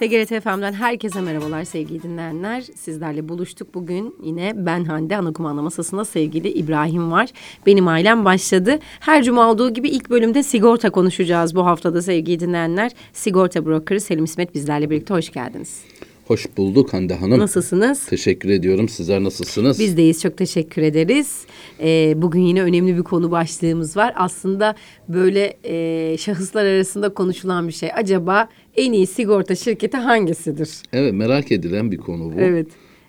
TGRT FM'den herkese merhabalar sevgili dinleyenler. Sizlerle buluştuk bugün yine Ben Hande Anakumanda masasında sevgili İbrahim var. Benim Ailem başladı. Her cuma olduğu gibi ilk bölümde sigorta konuşacağız bu haftada sevgili dinleyenler. Sigorta brokerı Selim İsmet bizlerle birlikte, hoş geldiniz. Hoş bulduk Hande Hanım. Nasılsınız? Teşekkür ediyorum. Sizler nasılsınız? Biz deyiz. Çok teşekkür ederiz. Bugün yine önemli bir konu başlığımız var. Aslında böyle şahıslar arasında konuşulan bir şey. Acaba en iyi sigorta şirketi hangisidir? Evet, merak edilen bir konu bu. Evet.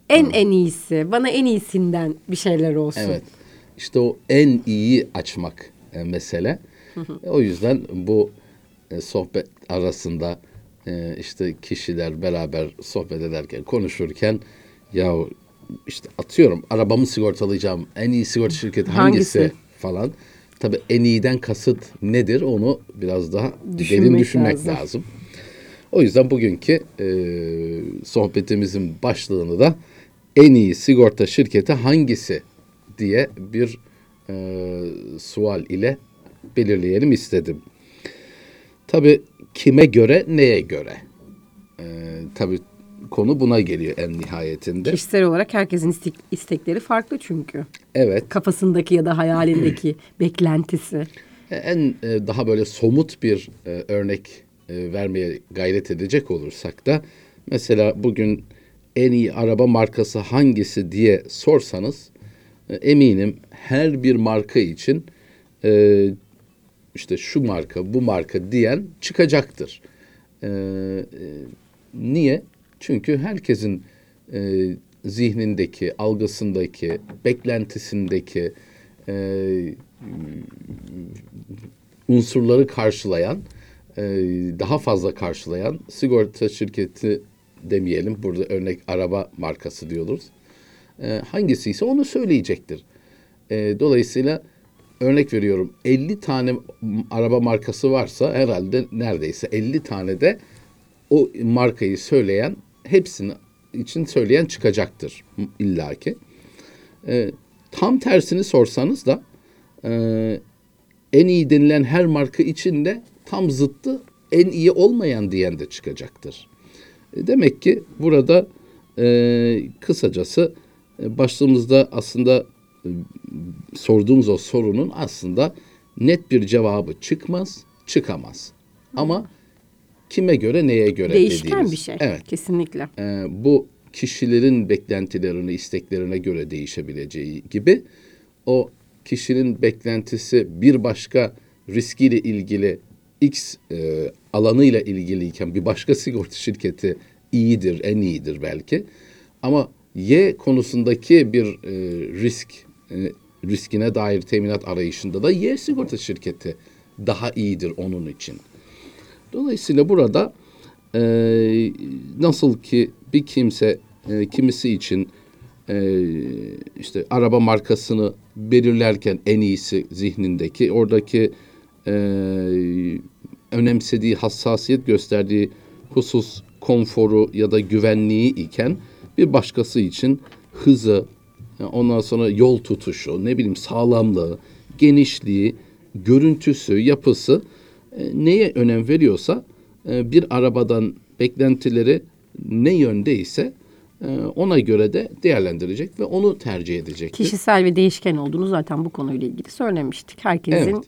En iyisi. Bana en iyisinden bir şeyler olsun. Evet. İşte o en iyi açmak mesele. O yüzden bu sohbet arasında... işte kişiler beraber sohbet ederken, konuşurken yahu işte atıyorum arabamı sigortalayacağım, en iyi sigorta şirketi hangisi falan. Tabii en iyiden kasıt nedir onu biraz daha düşünmek lazım. O yüzden bugünkü sohbetimizin başlığını da en iyi sigorta şirketi hangisi diye bir sual ile belirleyelim istedim. Tabii kime göre, neye göre? Tabii konu buna geliyor en nihayetinde. Kişisel olarak herkesin istekleri farklı çünkü. Evet. Kafasındaki ya da hayalindeki beklentisi. En daha böyle somut bir örnek vermeye gayret edecek olursak da... mesela bugün en iyi araba markası hangisi diye sorsanız... eminim her bir marka için... İşte şu marka, bu marka diyen çıkacaktır. Niye? Çünkü herkesin zihnindeki, algısındaki, beklentisindeki unsurları karşılayan, daha fazla karşılayan sigorta şirketi demeyelim. Burada örnek araba markası diyoruz. Hangisi ise onu söyleyecektir. Dolayısıyla... Örnek veriyorum 50 tane araba markası varsa herhalde neredeyse 50 tane de o markayı söyleyen, hepsini için söyleyen çıkacaktır illaki. Tam tersini sorsanız da en iyi denilen her marka için de tam zıttı en iyi olmayan diyen de çıkacaktır. Demek ki burada kısacası başlığımızda aslında... sorduğumuz o sorunun aslında net bir cevabı çıkamaz. Ama kime göre, neye göre değişken dediğimiz. Değişken bir şey. Evet. Kesinlikle. Bu kişilerin beklentilerine, isteklerine göre değişebileceği gibi o kişinin beklentisi bir başka riskiyle ilgili X alanıyla ilgiliyken bir başka sigorta şirketi iyidir, en iyidir belki. Ama Y konusundaki bir riskine dair teminat arayışında da Y sigorta şirketi daha iyidir onun için. Dolayısıyla burada nasıl ki bir kimse kimisi için işte araba markasını belirlerken en iyisi zihnindeki oradaki önemsediği, hassasiyet gösterdiği husus konforu ya da güvenliği iken bir başkası için hızı, ondan sonra yol tutuşu, ne bileyim sağlamlığı, genişliği, görüntüsü, yapısı neye önem veriyorsa bir arabadan beklentileri ne yöndeyse ona göre de değerlendirecek ve onu tercih edecek. Kişisel ve değişken olduğunu zaten bu konuyla ilgili söylemiştik. Herkesin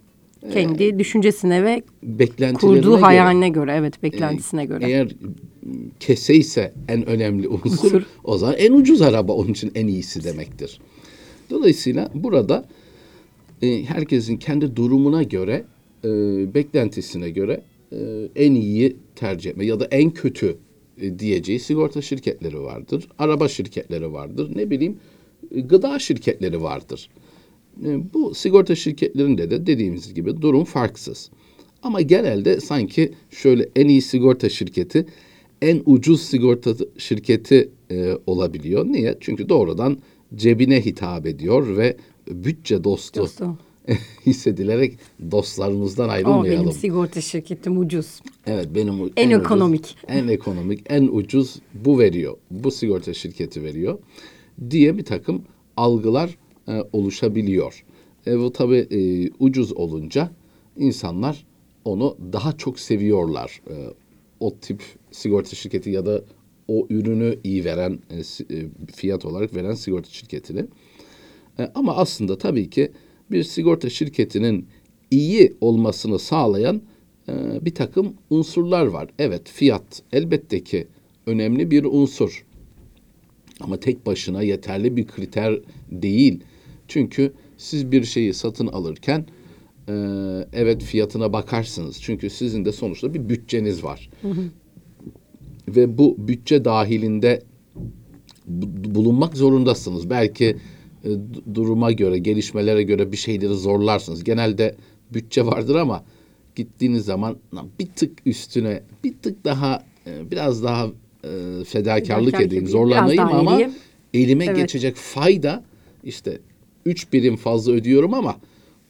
kendi düşüncesine ve kurduğu hayaline göre, beklentisine göre. Eğer kese ise en önemli unsur, o zaman en ucuz araba onun için en iyisi demektir. Dolayısıyla burada herkesin kendi durumuna göre, beklentisine göre en iyiyi tercih etme ya da en kötü diyeceği sigorta şirketleri vardır, araba şirketleri vardır, ne bileyim gıda şirketleri vardır. Bu sigorta şirketlerinde de dediğimiz gibi durum farksız. Ama genelde sanki şöyle en iyi sigorta şirketi en ucuz sigorta şirketi olabiliyor. Niye? Çünkü doğrudan cebine hitap ediyor ve bütçe dostu. Hissedilerek dostlarımızdan ayrılmayalım. Benim sigorta şirketim ucuz. Evet, benim en ekonomik. Ucuz, en ekonomik, en ucuz bu veriyor. Bu sigorta şirketi veriyor diye bir takım algılar oluşabiliyor. Bu tabii ucuz olunca insanlar onu daha çok seviyorlar o tip sigorta şirketi ya da o ürünü iyi veren, fiyat olarak veren sigorta şirketini. Ama aslında tabii ki bir sigorta şirketinin iyi olmasını sağlayan bir takım unsurlar var. Evet, fiyat elbette ki önemli bir unsur. Ama tek başına yeterli bir kriter değil. Çünkü siz bir şeyi satın alırken evet fiyatına bakarsınız. Çünkü sizin de sonuçta bir bütçeniz var. Ve bu bütçe dahilinde bulunmak zorundasınız. Belki duruma göre, gelişmelere göre bir şeyleri zorlarsınız. Genelde bütçe vardır ama gittiğiniz zaman bir tık üstüne, bir tık daha, biraz daha fedakarlık edeyim, zorlanayım ama elime geçecek fayda, işte 3 birim fazla ödüyorum ama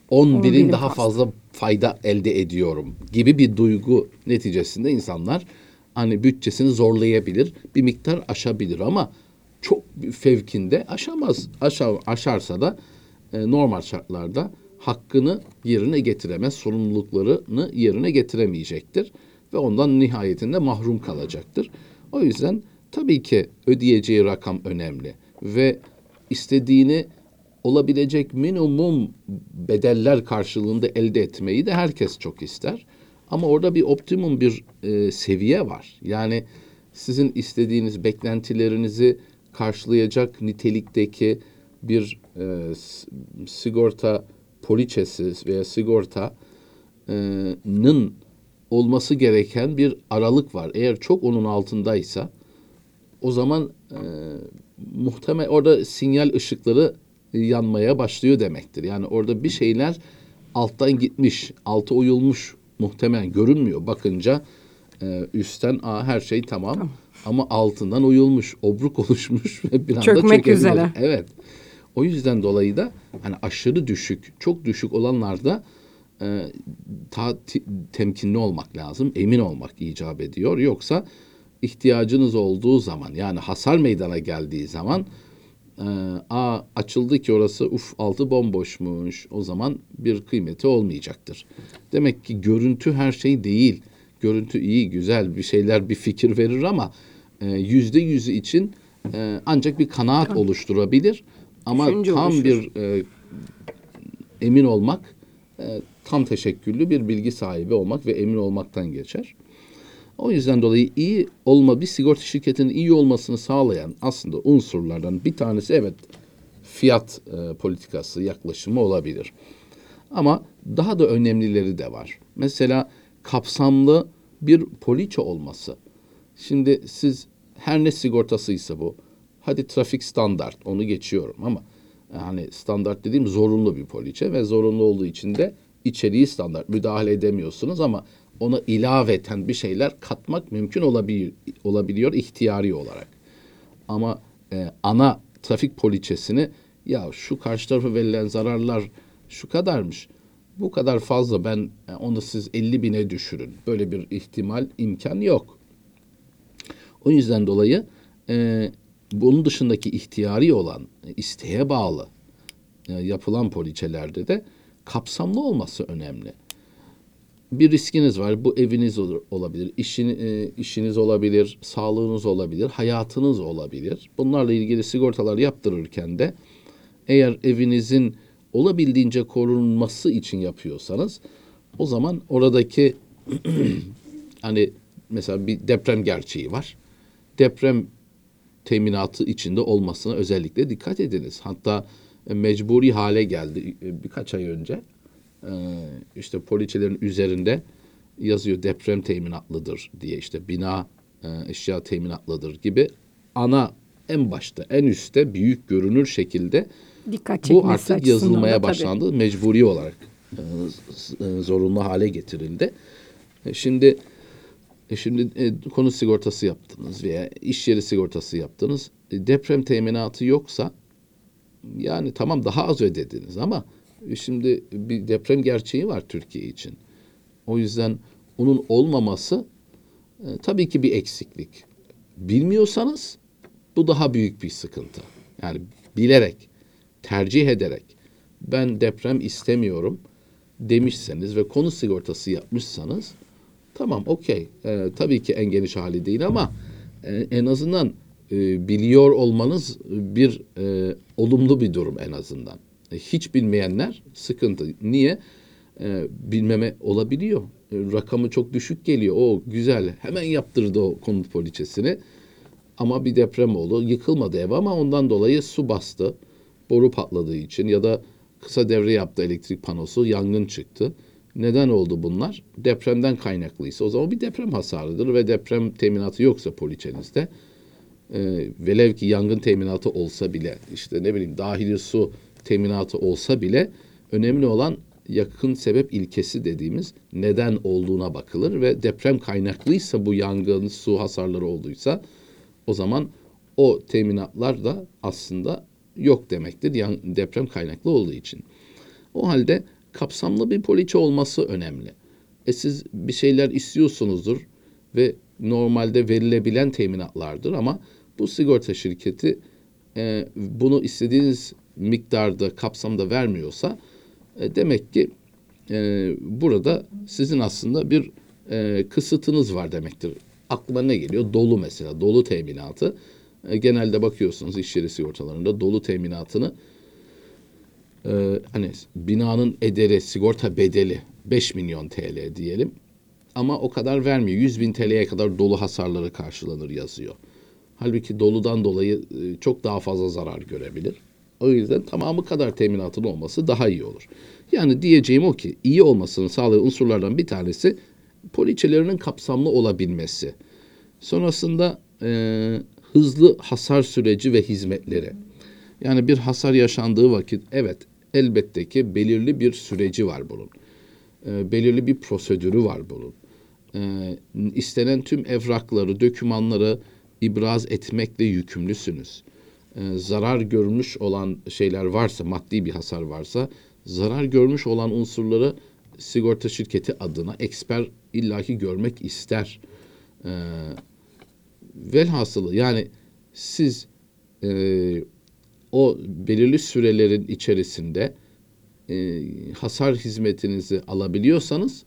10 birim daha fazla fayda elde ediyorum gibi bir duygu neticesinde insanlar hani bütçesini zorlayabilir, bir miktar aşabilir ama çok fevkinde aşamaz. Aşarsa da normal şartlarda hakkını yerine getiremez, sorumluluklarını yerine getiremeyecektir ve ondan nihayetinde mahrum kalacaktır. O yüzden tabii ki ödeyeceği rakam önemli ve istediğini olabilecek minimum bedeller karşılığında elde etmeyi de herkes çok ister. Ama orada bir optimum bir seviye var. Yani sizin istediğiniz, beklentilerinizi karşılayacak nitelikteki bir sigorta poliçesi veya sigortanın olması gereken bir aralık var. Eğer çok onun altındaysa o zaman muhtemel orada sinyal ışıkları yanmaya başlıyor demektir. Yani orada bir şeyler alttan gitmiş, altı oyulmuş muhtemelen görünmüyor. Bakınca üstten her şey tamam ama altından oyulmuş, obruk oluşmuş ve bir anda çökmek üzere. Evet. O yüzden dolayı da hani aşırı düşük, çok düşük olanlarda temkinli olmak lazım, emin olmak icap ediyor. Yoksa ihtiyacınız olduğu zaman, yani hasar meydana geldiği zaman açıldı ki orası, altı bomboşmuş, o zaman bir kıymeti olmayacaktır. Demek ki görüntü her şey değil. Görüntü iyi, güzel, bir şeyler, bir fikir verir ama %100'ü için ancak bir kanaat oluşturabilir. Ama düşünce tam oluşur. Emin olmak, tam teşekküllü bir bilgi sahibi olmak ve emin olmaktan geçer. O yüzden dolayı bir sigorta şirketinin iyi olmasını sağlayan aslında unsurlardan bir tanesi evet fiyat politikası yaklaşımı olabilir. Ama daha da önemlileri de var. Mesela kapsamlı bir poliçe olması. Şimdi siz her ne sigortasıysa bu. Hadi trafik standart, onu geçiyorum ama hani standart dediğim zorunlu bir poliçe ve zorunlu olduğu için de içeriği standart, müdahale edemiyorsunuz ama ona ilaveten bir şeyler katmak mümkün olabiliyor ihtiyari olarak. Ama ana trafik poliçesini ya şu karşı tarafa verilen zararlar şu kadarmış, bu kadar fazla, ben onu siz 50.000'e düşürün. Böyle bir ihtimal, imkan yok. O yüzden dolayı bunun dışındaki ihtiyari olan, isteğe bağlı yapılan poliçelerde de kapsamlı olması önemli. Bir riskiniz var. Bu eviniz olabilir, işiniz olabilir, sağlığınız olabilir, hayatınız olabilir. Bunlarla ilgili sigortalar yaptırırken de eğer evinizin olabildiğince korunması için yapıyorsanız o zaman oradaki hani mesela bir deprem gerçeği var. Deprem teminatı içinde olmasına özellikle dikkat ediniz. Hatta mecburi hale geldi birkaç ay önce. İşte poliçelerin üzerinde yazıyor deprem teminatlıdır diye, işte bina eşya teminatlıdır gibi en başta, en üstte büyük görünür şekilde dikkat çekmesi, bu artık yazılmaya başlandı. Tabii. Mecburi olarak zorunlu hale getirildi. Şimdi konut sigortası yaptınız veya iş yeri sigortası yaptınız. Deprem teminatı yoksa yani tamam daha az ödediniz ama şimdi bir deprem gerçeği var Türkiye için. O yüzden onun olmaması tabii ki bir eksiklik. Bilmiyorsanız bu daha büyük bir sıkıntı. Yani bilerek, tercih ederek ben deprem istemiyorum demişseniz ve konut sigortası yapmışsanız Tamam, okey. Tabii ki en geniş hali değil ama en azından biliyor olmanız bir olumlu bir durum en azından. Hiç bilmeyenler sıkıntı. Niye? Bilmeme olabiliyor. Rakamı çok düşük geliyor. O güzel. Hemen yaptırdı o konut poliçesini. Ama bir deprem oldu. Yıkılmadı ev ama ondan dolayı su bastı. Boru patladığı için ya da kısa devre yaptı elektrik panosu. Yangın çıktı. Neden oldu bunlar? Depremden kaynaklıysa o zaman bir deprem hasarıdır ve deprem teminatı yoksa poliçenizde velev ki yangın teminatı olsa bile, işte ne bileyim dahili su teminatı olsa bile önemli olan yakın sebep ilkesi dediğimiz neden olduğuna bakılır ve deprem kaynaklıysa bu yangın, su hasarları olduysa o zaman o teminatlar da aslında yok demektir. Deprem kaynaklı olduğu için. O halde kapsamlı bir poliçe olması önemli. Siz bir şeyler istiyorsunuzdur ve normalde verilebilen teminatlardır ama bu sigorta şirketi bunu istediğiniz miktarda, kapsamda vermiyorsa demek ki burada sizin aslında bir kısıtınız var demektir. Aklıma ne geliyor? Dolu mesela. Dolu teminatı. Genelde bakıyorsunuz iş yeri sigortalarında dolu teminatını hani binanın ederi, sigorta bedeli 5 milyon TL diyelim. Ama o kadar vermiyor. 100.000 TL'ye kadar dolu hasarları karşılanır yazıyor. Halbuki doludan dolayı çok daha fazla zarar görebilir. O yüzden tamamı kadar teminatın olması daha iyi olur. Yani diyeceğim o ki iyi olmasını sağlayan unsurlardan bir tanesi poliçelerinin kapsamlı olabilmesi. Sonrasında hızlı hasar süreci ve hizmetleri. Yani bir hasar yaşandığı vakit evet elbette ki belirli bir süreci var bunun. Belirli bir prosedürü var bunun. İstenen tüm evrakları, dokümanları ibraz etmekle yükümlüsünüz. Zarar görmüş olan şeyler varsa, maddi bir hasar varsa, zarar görmüş olan unsurları sigorta şirketi adına eksper illaki görmek ister. Velhasılı yani siz o belirli sürelerin içerisinde hasar hizmetinizi alabiliyorsanız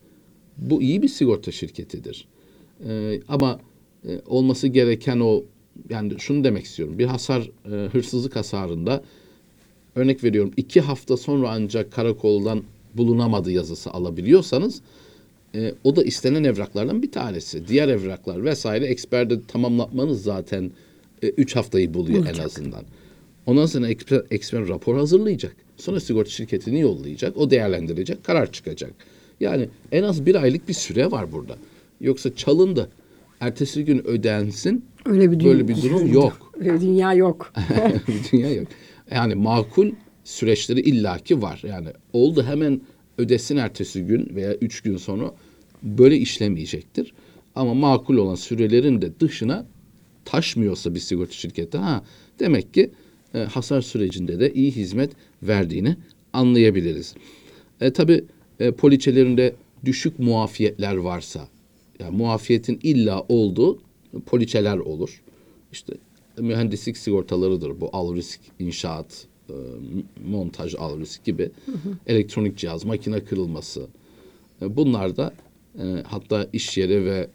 bu iyi bir sigorta şirketidir. Ama olması gereken o, yani şunu demek istiyorum. Bir hasar, hırsızlık hasarında örnek veriyorum 2 hafta sonra ancak karakoldan bulunamadı yazısı alabiliyorsanız o da istenen evraklardan bir tanesi. Diğer evraklar vesaire eksperde tamamlatmanız zaten 3 haftayı buluyor olacak. En azından. Ondan sonra eksper rapor hazırlayacak. Sonra sigorta şirketini yollayacak. O değerlendirecek. Karar çıkacak. Yani en az 1 aylık bir süre var burada. Yoksa çalındı. Ertesi gün ödensin. Böyle bir durum yok. Öyle bir dünya yok. Bir dünya yok. Yani makul süreçleri illaki var. Yani oldu hemen ödesin ertesi gün veya 3 gün sonra böyle işlemeyecektir. Ama makul olan sürelerin de dışına taşmıyorsa bir sigorta şirketi demek ki hasar sürecinde de iyi hizmet verdiğini anlayabiliriz. Tabii poliçelerinde düşük muafiyetler varsa, yani muafiyetin illa olduğu poliçeler olur. İşte mühendislik sigortalarıdır bu. Al risk, inşaat, montaj al risk gibi. Elektronik cihaz, makine kırılması. Bunlar da hatta iş yeri ve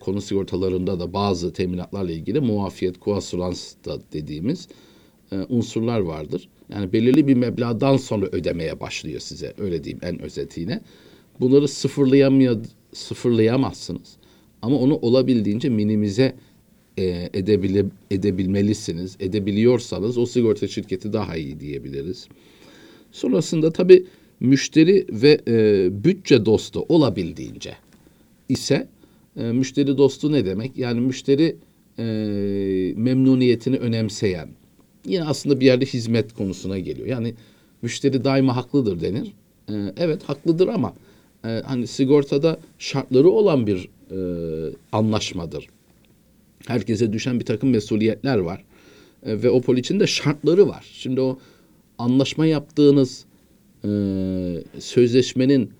konu sigortalarında da bazı teminatlarla ilgili muafiyet, kuasurans da dediğimiz unsurlar vardır. Yani belirli bir meblağdan sonra ödemeye başlıyor size. Öyle diyeyim en özetiyle. Bunları sıfırlayamazsınız. Ama onu olabildiğince minimize edebilmelisiniz. Edebiliyorsanız o sigorta şirketi daha iyi diyebiliriz. Sonrasında tabii müşteri ve bütçe dostu olabildiğince ise müşteri dostu ne demek? Yani müşteri memnuniyetini önemseyen. Yine aslında bir yerde hizmet konusuna geliyor. Yani müşteri daima haklıdır denir. Evet haklıdır ama hani sigortada şartları olan bir anlaşmadır. Herkese düşen bir takım mesuliyetler var. Ve o poliçenin de şartları var. Şimdi o anlaşma yaptığınız sözleşmenin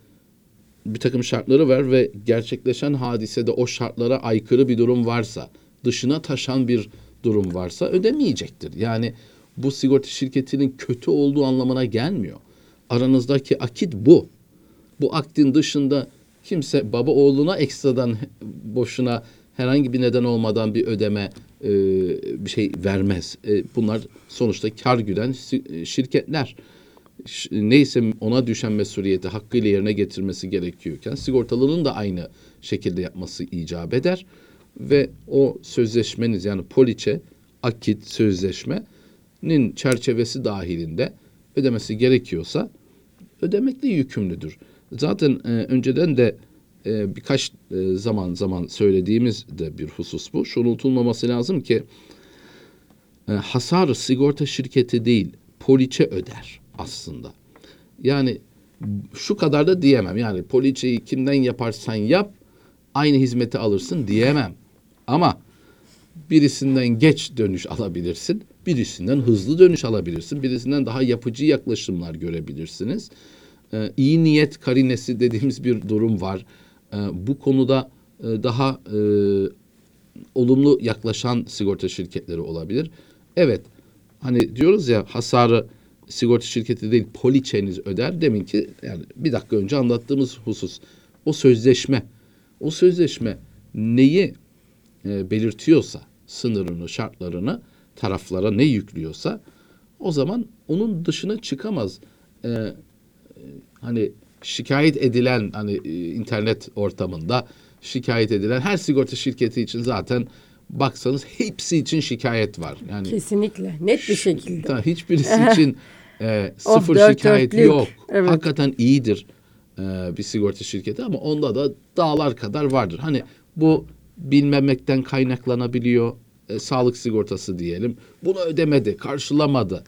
bir takım şartları var ve gerçekleşen hadisede o şartlara aykırı bir durum varsa, dışına taşan bir durum varsa ödemeyecektir. Yani bu sigorta şirketinin kötü olduğu anlamına gelmiyor. Aranızdaki akit bu. Bu akdin dışında kimse baba oğluna ekstradan boşuna herhangi bir neden olmadan bir ödeme bir şey vermez. Bunlar sonuçta kar güden şirketler. Neyse ona düşen mesuliyeti hakkıyla yerine getirmesi gerekiyorken sigortalının da aynı şekilde yapması icap eder. Ve o sözleşmeniz yani poliçe, akit, sözleşmenin çerçevesi dahilinde ödemesi gerekiyorsa ödemekle yükümlüdür. Zaten önceden de birkaç zaman söylediğimiz de bir husus bu. Şunu unutulmaması lazım ki hasar sigorta şirketi değil, poliçe öder aslında. Yani şu kadar da diyemem. Yani poliçeyi kimden yaparsan yap aynı hizmeti alırsın diyemem. Ama birisinden geç dönüş alabilirsin, birisinden hızlı dönüş alabilirsin, birisinden daha yapıcı yaklaşımlar görebilirsiniz. İyi niyet karinesi dediğimiz bir durum var. Bu konuda daha olumlu yaklaşan sigorta şirketleri olabilir. Evet, hani diyoruz ya hasarı sigorta şirketi değil poliçeniz öder. Deminki yani bir dakika önce anlattığımız husus o sözleşme. O sözleşme neyi belirtiyorsa sınırını, şartlarını taraflara ne yüklüyorsa o zaman onun dışına çıkamaz. Hani şikayet edilen hani internet ortamında şikayet edilen her sigorta şirketi için zaten baksanız hepsi için şikayet var. Yani kesinlikle net bir şekilde. Hiçbirisi için sıfır şikayet yok. Evet. Hakikaten iyidir bir sigorta şirketi ama onda da dağlar kadar vardır. Hani bu bilmemekten kaynaklanabiliyor. Sağlık sigortası diyelim. Bunu ödemedi, karşılamadı.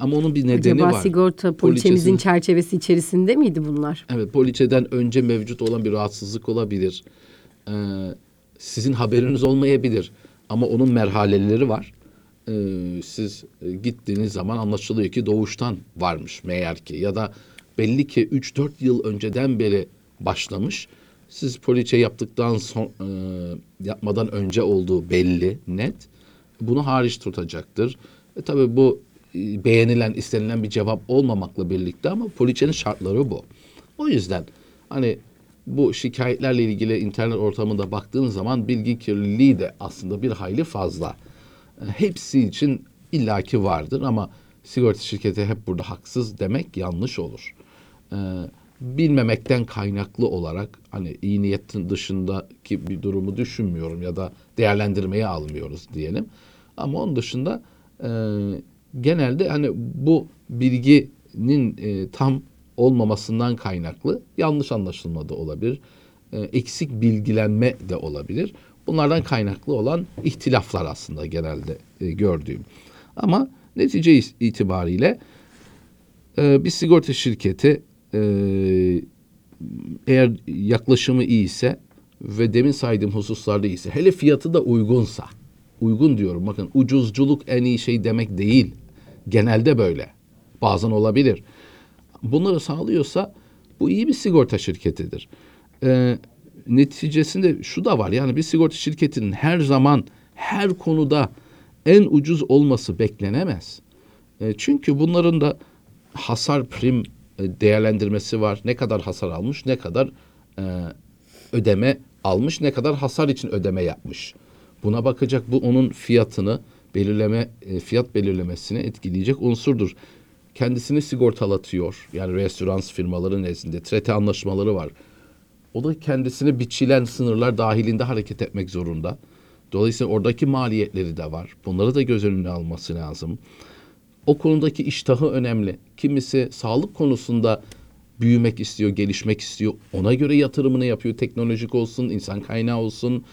Ama onun bir nedeni var. Acaba sigorta poliçemizin çerçevesi içerisinde miydi bunlar? Evet, poliçeden önce mevcut olan bir rahatsızlık olabilir. Sizin haberiniz olmayabilir. Ama onun merhaleleri var. Siz gittiğiniz zaman anlaşılıyor ki doğuştan varmış meğer ki. Ya da belli ki 3-4 yıl önceden beri başlamış. Siz poliçe yaptıktan yapmadan önce olduğu belli, net. Bunu hariç tutacaktır. Tabii bu beğenilen, istenilen bir cevap olmamakla birlikte ama poliçenin şartları bu. O yüzden hani bu şikayetlerle ilgili internet ortamında baktığınız zaman bilgi kirliliği de aslında bir hayli fazla. Hepsi için illaki vardır ama sigorta şirketi hep burada haksız demek yanlış olur. Bilmemekten kaynaklı olarak hani iyi niyetin dışındaki bir durumu düşünmüyorum ya da değerlendirmeye almıyoruz diyelim. Ama onun dışında genelde hani bu bilginin tam olmamasından kaynaklı yanlış anlaşılma da olabilir. Eksik bilgilenme de olabilir. Bunlardan kaynaklı olan ihtilaflar aslında genelde gördüğüm. Ama netice itibariyle bir sigorta şirketi eğer yaklaşımı iyiyse ve demin saydığım hususlarda iyiyse, hele fiyatı da uygunsa, uygun diyorum bakın ucuzculuk en iyi şey demek değil. Genelde böyle. Bazen olabilir. Bunları sağlıyorsa bu iyi bir sigorta şirketidir. Neticesinde şu da var yani bir sigorta şirketinin her zaman her konuda en ucuz olması beklenemez. Çünkü bunların da hasar prim değerlendirmesi var. Ne kadar hasar almış, ne kadar ödeme almış, ne kadar hasar için ödeme yapmış. Buna bakacak bu onun fiyatını fiyat belirlemesini etkileyecek unsurdur. Kendisini sigortalatıyor. Yani restoran firmaları nezdinde TRT anlaşmaları var. O da kendisini biçilen sınırlar dahilinde hareket etmek zorunda. Dolayısıyla oradaki maliyetleri de var. Bunları da göz önüne alması lazım. O konudaki iştahı önemli. Kimisi sağlık konusunda büyümek istiyor, gelişmek istiyor. Ona göre yatırımını yapıyor. Teknolojik olsun, insan kaynağı olsun.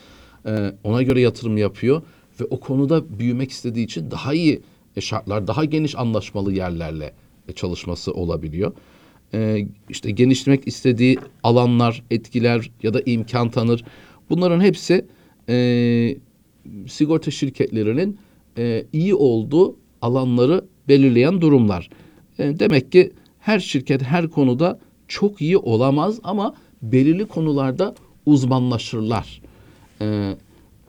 Ona göre yatırım yapıyor. Ve o konuda büyümek istediği için daha iyi şartlar, daha geniş anlaşmalı yerlerle çalışması olabiliyor. İşte genişlemek istediği alanlar, etkiler ya da imkan tanır. Bunların hepsi sigorta şirketlerinin iyi olduğu alanları belirleyen durumlar. Demek ki her şirket her konuda çok iyi olamaz ama belirli konularda uzmanlaşırlar.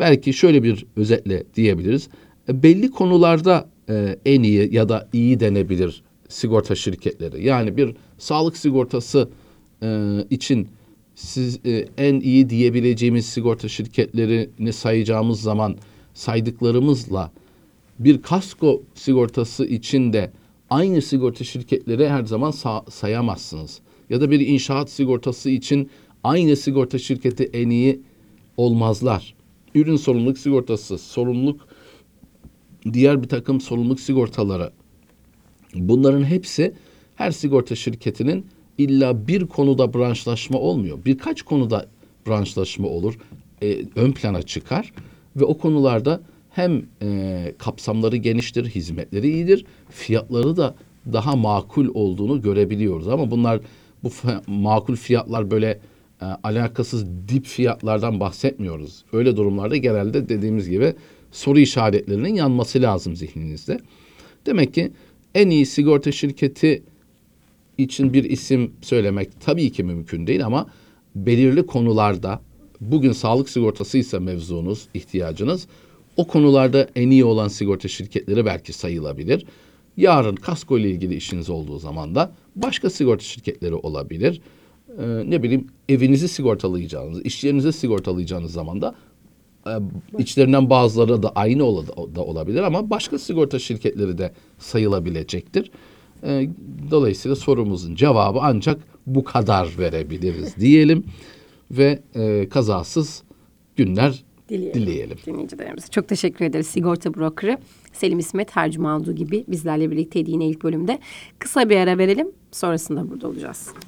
Belki şöyle bir özetle diyebiliriz. Belli konularda en iyi ya da iyi denebilir sigorta şirketleri. Yani bir sağlık sigortası için siz en iyi diyebileceğimiz sigorta şirketlerini sayacağımız zaman saydıklarımızla bir kasko sigortası için de aynı sigorta şirketleri her zaman sayamazsınız. Ya da bir inşaat sigortası için aynı sigorta şirketi en iyi olmazlar. Ürün sorumluluk sigortası, sorumluluk, diğer bir takım sorumluluk sigortaları. Bunların hepsi her sigorta şirketinin illa bir konuda branşlaşma olmuyor. Birkaç konuda branşlaşma olur, ön plana çıkar ve o konularda hem kapsamları geniştir, hizmetleri iyidir, fiyatları da daha makul olduğunu görebiliyoruz. Ama bunlar, bu makul fiyatlar böyle alakasız dip fiyatlardan bahsetmiyoruz. Öyle durumlarda genelde dediğimiz gibi soru işaretlerinin yanması lazım zihninizde. Demek ki en iyi sigorta şirketi için bir isim söylemek tabii ki mümkün değil ama belirli konularda, bugün sağlık sigortasıysa mevzunuz, ihtiyacınız, o konularda en iyi olan sigorta şirketleri belki sayılabilir. Yarın kasko ile ilgili işiniz olduğu zaman da başka sigorta şirketleri olabilir. Ne bileyim, evinizi sigortalayacağınız, iş yerinizi sigortalayacağınız zaman da içlerinden bazıları da aynı da olabilir ama başka sigorta şirketleri de sayılabilecektir. Dolayısıyla sorumuzun cevabı ancak bu kadar verebiliriz diyelim ve kazasız günler dileyelim. Dinleyicilerimize çok teşekkür ederiz. Sigorta brokerı Selim İsmet her cuma olduğu gibi bizlerle birlikteydi yine ilk bölümde. Kısa bir ara verelim, sonrasında burada olacağız.